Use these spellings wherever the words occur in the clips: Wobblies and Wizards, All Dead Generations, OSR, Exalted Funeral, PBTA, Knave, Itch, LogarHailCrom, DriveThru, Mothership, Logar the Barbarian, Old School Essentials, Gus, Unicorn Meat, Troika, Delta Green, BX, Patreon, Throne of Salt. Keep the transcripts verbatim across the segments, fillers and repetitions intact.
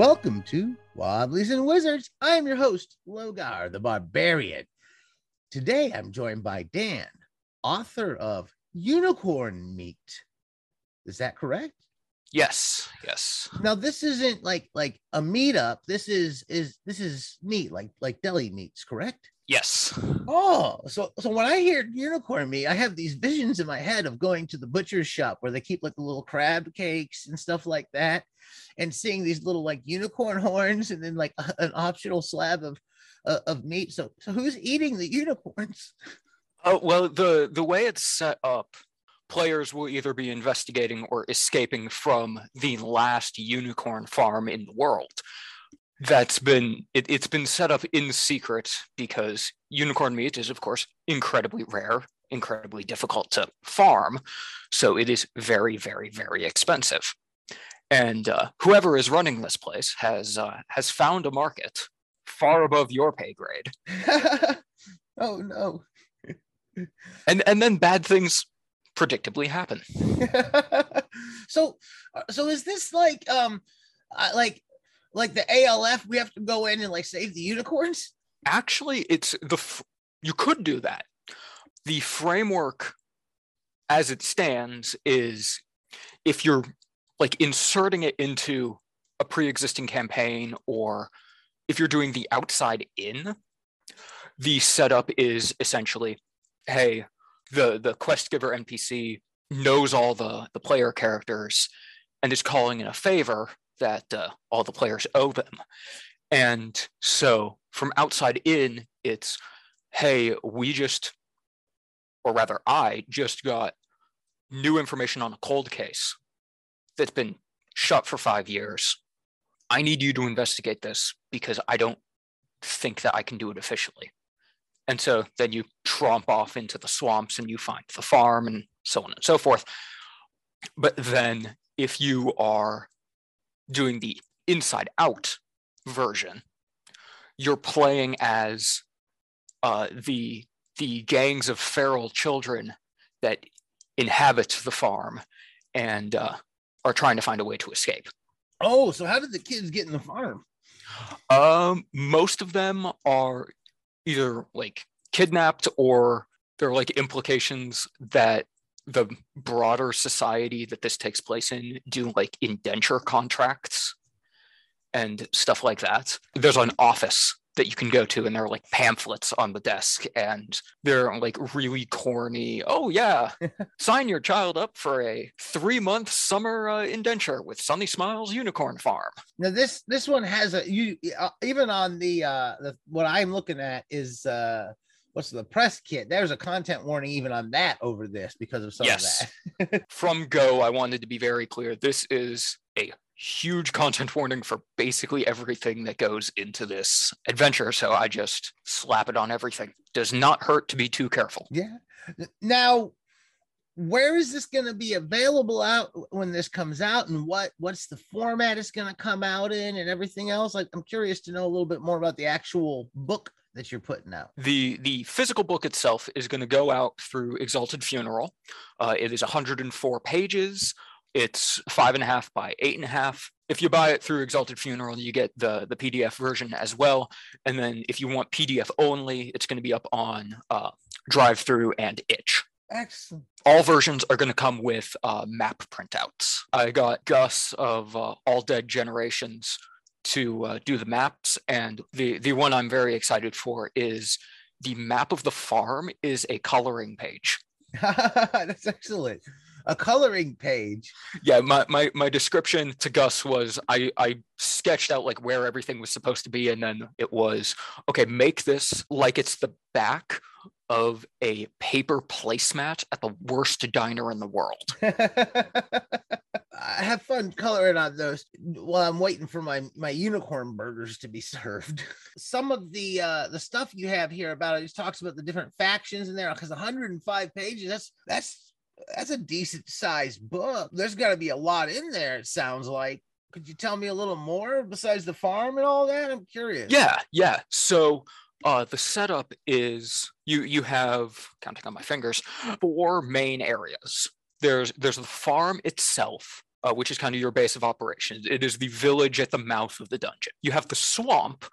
Welcome to Wobblies and Wizards. I am your host, Logar the Barbarian. Today I'm joined by Dan, author of Unicorn Meat. Is that correct? Yes, yes. Now this isn't like like a meetup. This is is this is meat, like like deli meats, correct? Yes. Oh, so so when I hear unicorn meat, I have these visions in my head of going to the butcher's shop where they keep like the little crab cakes and stuff like that, and seeing these little like unicorn horns, and then like a, an optional slab of uh, of meat. So so who's eating the unicorns? Oh well, the the way it's set up, players will either be investigating or escaping from the last unicorn farm in the world. That's been, it, it's been set up in secret because unicorn meat is, of course, incredibly rare, incredibly difficult to farm. So it is very, very, very expensive. And uh, whoever is running this place has uh, has found a market far above your pay grade. Oh, no. And and then bad things predictably happen. so so is this like, um, like, Like the A L F, we have to go in and like save the unicorns? Actually, it's the f- you could do that. The framework as it stands is if you're like inserting it into a pre-existing campaign, or if you're doing the outside in, the setup is essentially, hey, the, the quest giver N P C knows all the, the player characters and is calling in a favor that uh, all the players owe them. And so from outside in, it's, hey, we just, or rather I just got new information on a cold case that's been shut for five years. I need you to investigate this because I don't think that I can do it officially. And so then you tromp off into the swamps and you find the farm and so on and so forth. But then if you are doing the inside out version, you're playing as uh, the the gangs of feral children that inhabit the farm and uh, are trying to find a way to escape. Oh, so how did the kids get in the farm? Um, most of them are either like kidnapped, or there are like implications that the broader society that this takes place in do like indenture contracts and stuff like that. There's an office that you can go to, and there are like pamphlets on the desk, and they're like really corny. Oh yeah, sign your child up for a three-month summer uh, indenture with Sunny Smiles Unicorn Farm. Now this this one has a you uh, even on the uh the, what I'm looking at is uh what's the press kit? There's a content warning even on that over this because of some yes. of that. From go, I wanted to be very clear. This is a huge content warning for basically everything that goes into this adventure. So I just slap it on everything. Does not hurt to be too careful. Yeah. Now, where is this going to be available out when this comes out, and what what's the format it's going to come out in and everything else? Like, I'm curious to know a little bit more about the actual book that you're putting out. The the physical book itself is going to go out through Exalted Funeral. Uh, it is one hundred four pages. It's five and a half by eight and a half. If you buy it through Exalted Funeral, you get the, the P D F version as well. And then if you want P D F only, it's going to be up on uh, DriveThru and Itch. Excellent. All versions are going to come with uh, map printouts. I got Gus of uh, All Dead Generations to uh, do the maps, and the the one I'm very excited for is the map of the farm is a coloring page. That's excellent. A coloring page. Yeah, my, my my description to Gus was I I sketched out like where everything was supposed to be, and then it was, okay, make this like it's the back of a paper placemat at the worst diner in the world. I have fun coloring on those while I'm waiting for my, my unicorn burgers to be served. Some of the uh, the stuff you have here about it, it talks about the different factions in there, because one hundred five pages, that's that's that's a decent sized book. There's got to be a lot in there, it sounds like. Could you tell me a little more besides the farm and all that? I'm curious. Yeah, yeah. So uh, the setup is you you have, counting on my fingers, four main areas. There's there's the farm itself, uh, which is kind of your base of operations. It is the village at the mouth of the dungeon. You have the swamp,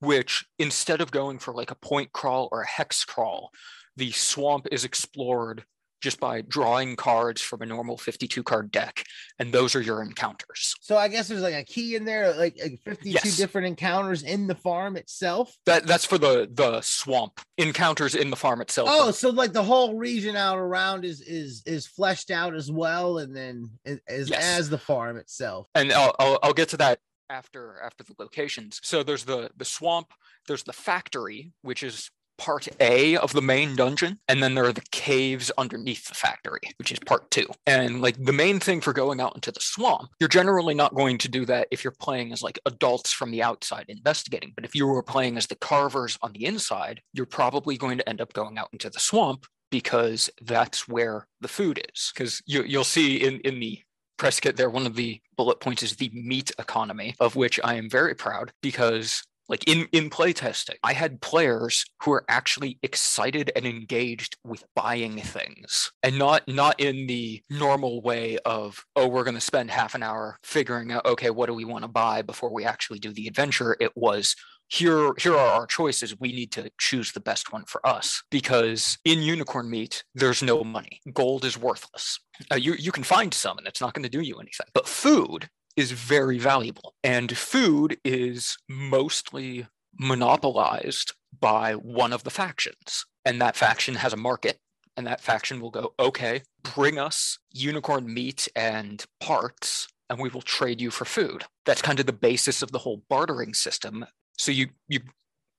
which instead of going for like a point crawl or a hex crawl, the swamp is explored just by drawing cards from a normal fifty-two card deck, and those are your encounters. So I guess there's like a key in there, like fifty-two yes. different encounters in the farm itself. That that's for the the swamp encounters in the farm itself. Oh, so like the whole region out around is is is fleshed out as well, and then as yes. as the farm itself. And I'll, I'll I'll get to that after after the locations. So there's the the swamp. There's the factory, which is part A of the main dungeon, and then there are the caves underneath the factory, which is part two. And like the main thing for going out into the swamp, you're generally not going to do that if you're playing as like adults from the outside investigating, but if you were playing as the carvers on the inside, you're probably going to end up going out into the swamp because that's where the food is. Because you, you'll see in in the press kit there, one of the bullet points is the meat economy, of which I am very proud, because like in, in play testing, I had players who are actually excited and engaged with buying things, and not not in the normal way of, oh, we're going to spend half an hour figuring out, okay, what do we want to buy before we actually do the adventure. It was, here, here are our choices. We need to choose the best one for us, because in Unicorn Meat, there's no money. Gold is worthless. Uh, you, you can find some, and it's not going to do you anything. But food is very valuable. And food is mostly monopolized by one of the factions. And that faction has a market, and that faction will go, okay, bring us unicorn meat and parts, and we will trade you for food. That's kind of the basis of the whole bartering system. So you, you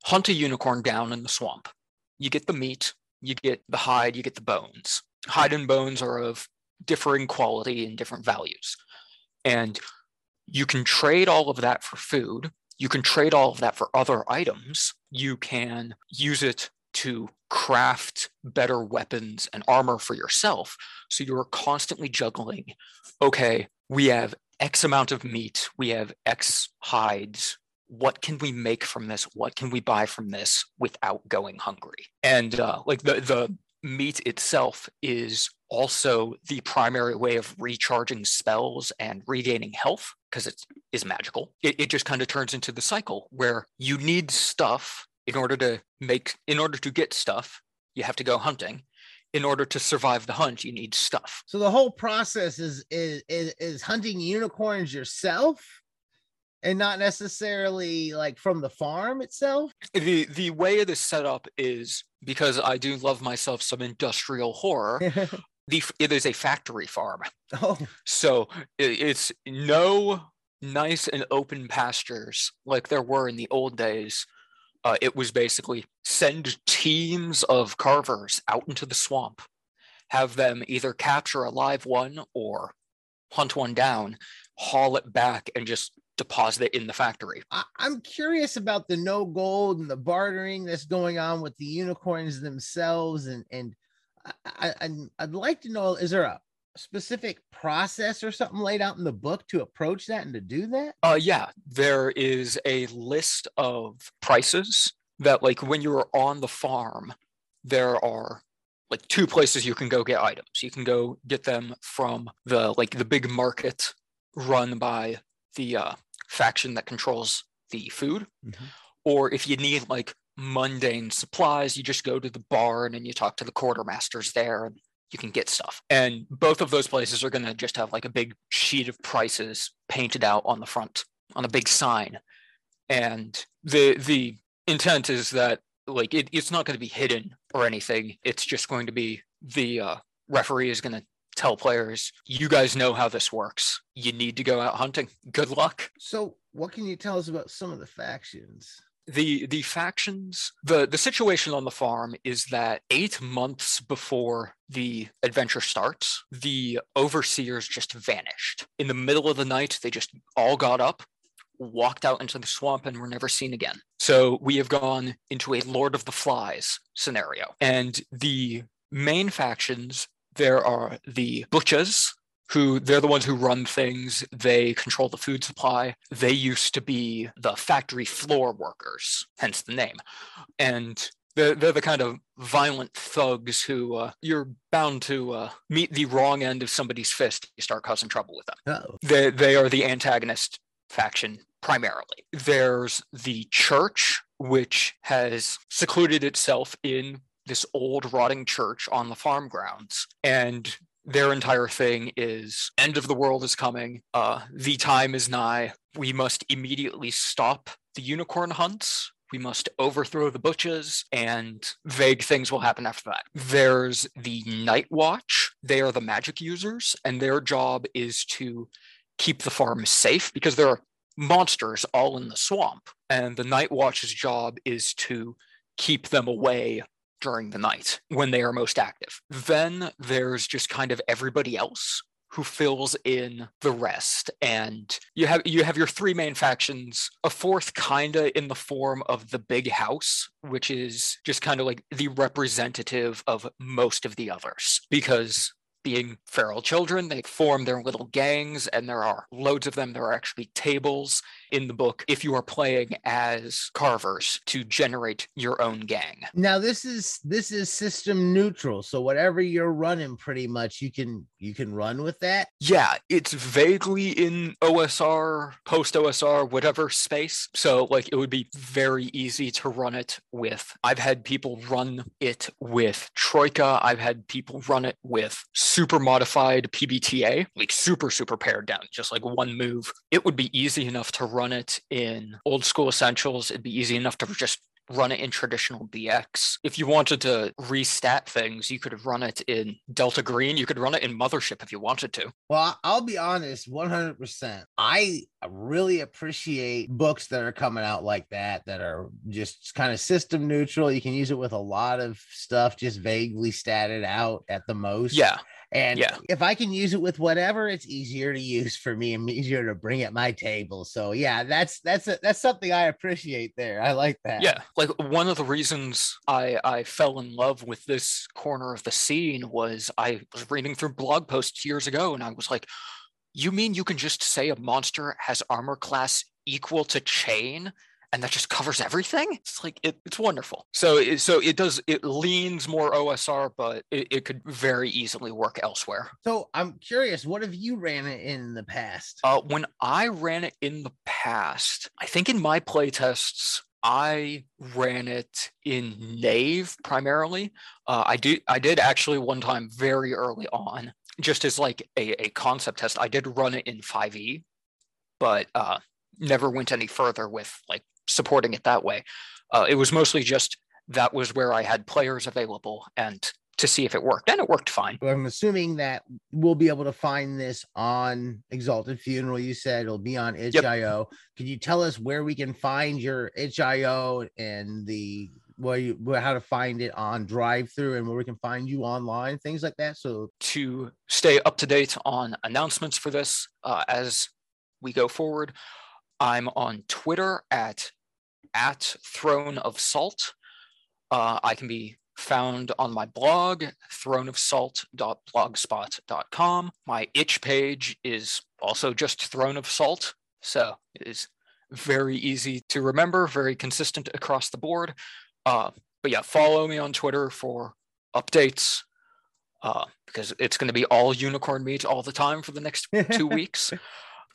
hunt a unicorn down in the swamp. You get the meat, you get the hide, you get the bones. Hide and bones are of differing quality and different values. And you can trade all of that for food. You can trade all of that for other items. You can use it to craft better weapons and armor for yourself. So you're constantly juggling, okay, we have X amount of meat. We have X hides. What can we make from this? What can we buy from this without going hungry? And uh, like the the meat itself is also the primary way of recharging spells and regaining health, because it is magical. It, it just kind of turns into the cycle where you need stuff in order to make, in order to get stuff, you have to go hunting. In order to survive the hunt, you need stuff. So the whole process is is is, is hunting unicorns yourself, and not necessarily like from the farm itself. The the way it is set up is, because I do love myself some industrial horror. The it is a factory farm. Oh, so it, it's no nice and open pastures like there were in the old days. Uh, it was basically send teams of carvers out into the swamp, have them either capture a live one or hunt one down, haul it back, and just deposit it in the factory. I'm curious about the no gold and the bartering that's going on with the unicorns themselves, and and I, I I'd like to know, is there a specific process or something laid out in the book to approach that and to do that? Uh yeah, there is a list of prices that, like, when you are on the farm, there are like two places you can go get items. You can go get them from the like the big market run by the uh, faction that controls the food. Mm-hmm. Or if you need like mundane supplies, you just go to the barn and you talk to the quartermasters there and you can get stuff. And both of those places are going to just have like a big sheet of prices painted out on the front on a big sign. And the the intent is that like it, it's not going to be hidden or anything. It's just going to be the uh, referee is going to tell players, you guys know how this works. You need to go out hunting. Good luck. So what can you tell us about some of the factions? The the factions, the, the situation on the farm is that eight months before the adventure starts, the overseers just vanished. In the middle of the night, they just all got up, walked out into the swamp, and were never seen again. So we have gone into a Lord of the Flies scenario. And the main factions, there are the butchers, who they're the ones who run things. They control the food supply. They used to be the factory floor workers, hence the name. And They're, they're the kind of violent thugs who uh, you're bound to uh, meet the wrong end of somebody's fist. You start causing trouble with them. Oh. They, they are the antagonist faction primarily. There's the church, which has secluded itself in this old rotting church on the farm grounds. And their entire thing is end of the world is coming. Uh, the time is nigh. We must immediately stop the unicorn hunts. We must overthrow the butchers, and vague things will happen after that. There's the Night Watch. They are the magic users, and their job is to keep the farm safe because there are monsters all in the swamp. And the Night Watch's job is to keep them away during the night when they are most active. Then there's just kind of everybody else who fills in the rest. And you have you have your three main factions, a fourth kind of in the form of the Big House, which is just kind of like the representative of most of the others. Because being feral children, they form their little gangs, and there are loads of them. There are actually tables in the book if you are playing as carvers to generate your own gang. Now this is this is system neutral, so whatever you're running, pretty much you can you can run with that. Yeah, it's vaguely in O S R, post O S R, whatever space. So like it would be very easy to run it with. I've had people run it with Troika. I've had people run it with super modified P B T A, like super, super pared down, just like one move. It would be easy enough to run it in Old School Essentials. It'd be easy enough to just run it in traditional B X. If you wanted to restat things, you could run it in Delta Green. You could run it in Mothership if you wanted to. Well, I'll be honest, one hundred percent. I really appreciate books that are coming out like that, that are just kind of system neutral. You can use it with a lot of stuff, just vaguely statted out at the most. Yeah. And yeah. If I can use it with whatever, it's easier to use for me and easier to bring at my table. So yeah, that's that's a, that's something I appreciate there. I like that. Yeah, like one of the reasons I, I fell in love with this corner of the scene was I was reading through blog posts years ago, and I was like, you mean you can just say a monster has armor class equal to chain? And that just covers everything. It's like it, it's wonderful. So, it, so it does. It leans more O S R, but it, it could very easily work elsewhere. So, I'm curious, what have you ran it in the past? Uh, when I ran it in the past, I think in my playtests, I ran it in Knave primarily. Uh, I do. I did actually one time very early on, just as like a, a concept test. I did run it in five E, but uh, never went any further with like supporting it that way. Uh, it was mostly just that was where I had players available and to see if it worked, and it worked fine. I'm assuming that we'll be able to find this on Exalted Funeral. You said it'll be on itch dot I O. Yep. Can you tell us where we can find your itch dot I O and the where you how to find it on DriveThru and where we can find you online, things like that? So to stay up to date on announcements for this uh, as we go forward, I'm on Twitter at at Throne of Salt. Uh, I can be found on my blog, throne of salt dot blogspot dot com. My itch page is also just Throne of Salt. So it is very easy to remember, very consistent across the board. Uh, but yeah, follow me on Twitter for updates uh, because it's going to be all unicorn meat all the time for the next two weeks.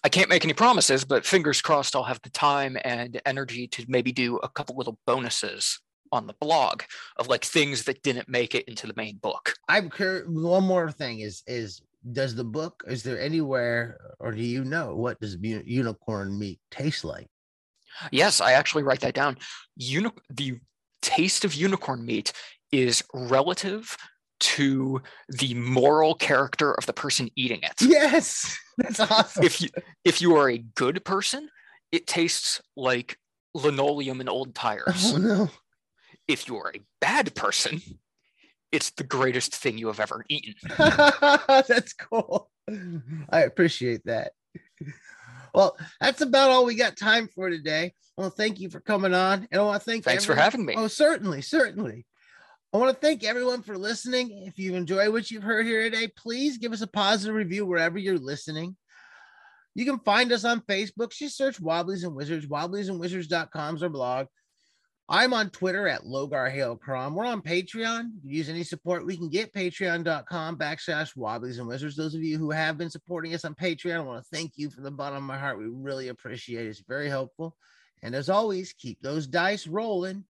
I can't make any promises, but fingers crossed I'll have the time and energy to maybe do a couple little bonuses on the blog of like things that didn't make it into the main book. I'm curious. One more thing is, is does the book, is there anywhere, or do you know, what does unicorn meat taste like? Yes, I actually write that down. Uni- the taste of unicorn meat is relative to the moral character of the person eating it. Yes, that's awesome. If you if you are a good person, it tastes like linoleum and old tires. Oh, no. If you are a bad person, it's the greatest thing you have ever eaten. That's cool. I appreciate that. Well, that's about all we got time for today. I want to thank you for coming on, and I want to thank thanks everyone for having me. Oh, certainly, certainly. I want to thank everyone for listening. If you enjoy what you've heard here today, please give us a positive review wherever you're listening. You can find us on Facebook. Just search Wobblies and Wizards. Wobblies and Wizards dot com is our blog. I'm on Twitter at LogarHailCrom. We're on Patreon. Use any support we can get. Patreon.com backslash Wobblies and Wizards. Those of you who have been supporting us on Patreon, I want to thank you from the bottom of my heart. We really appreciate it. It's very helpful. And as always, keep those dice rolling.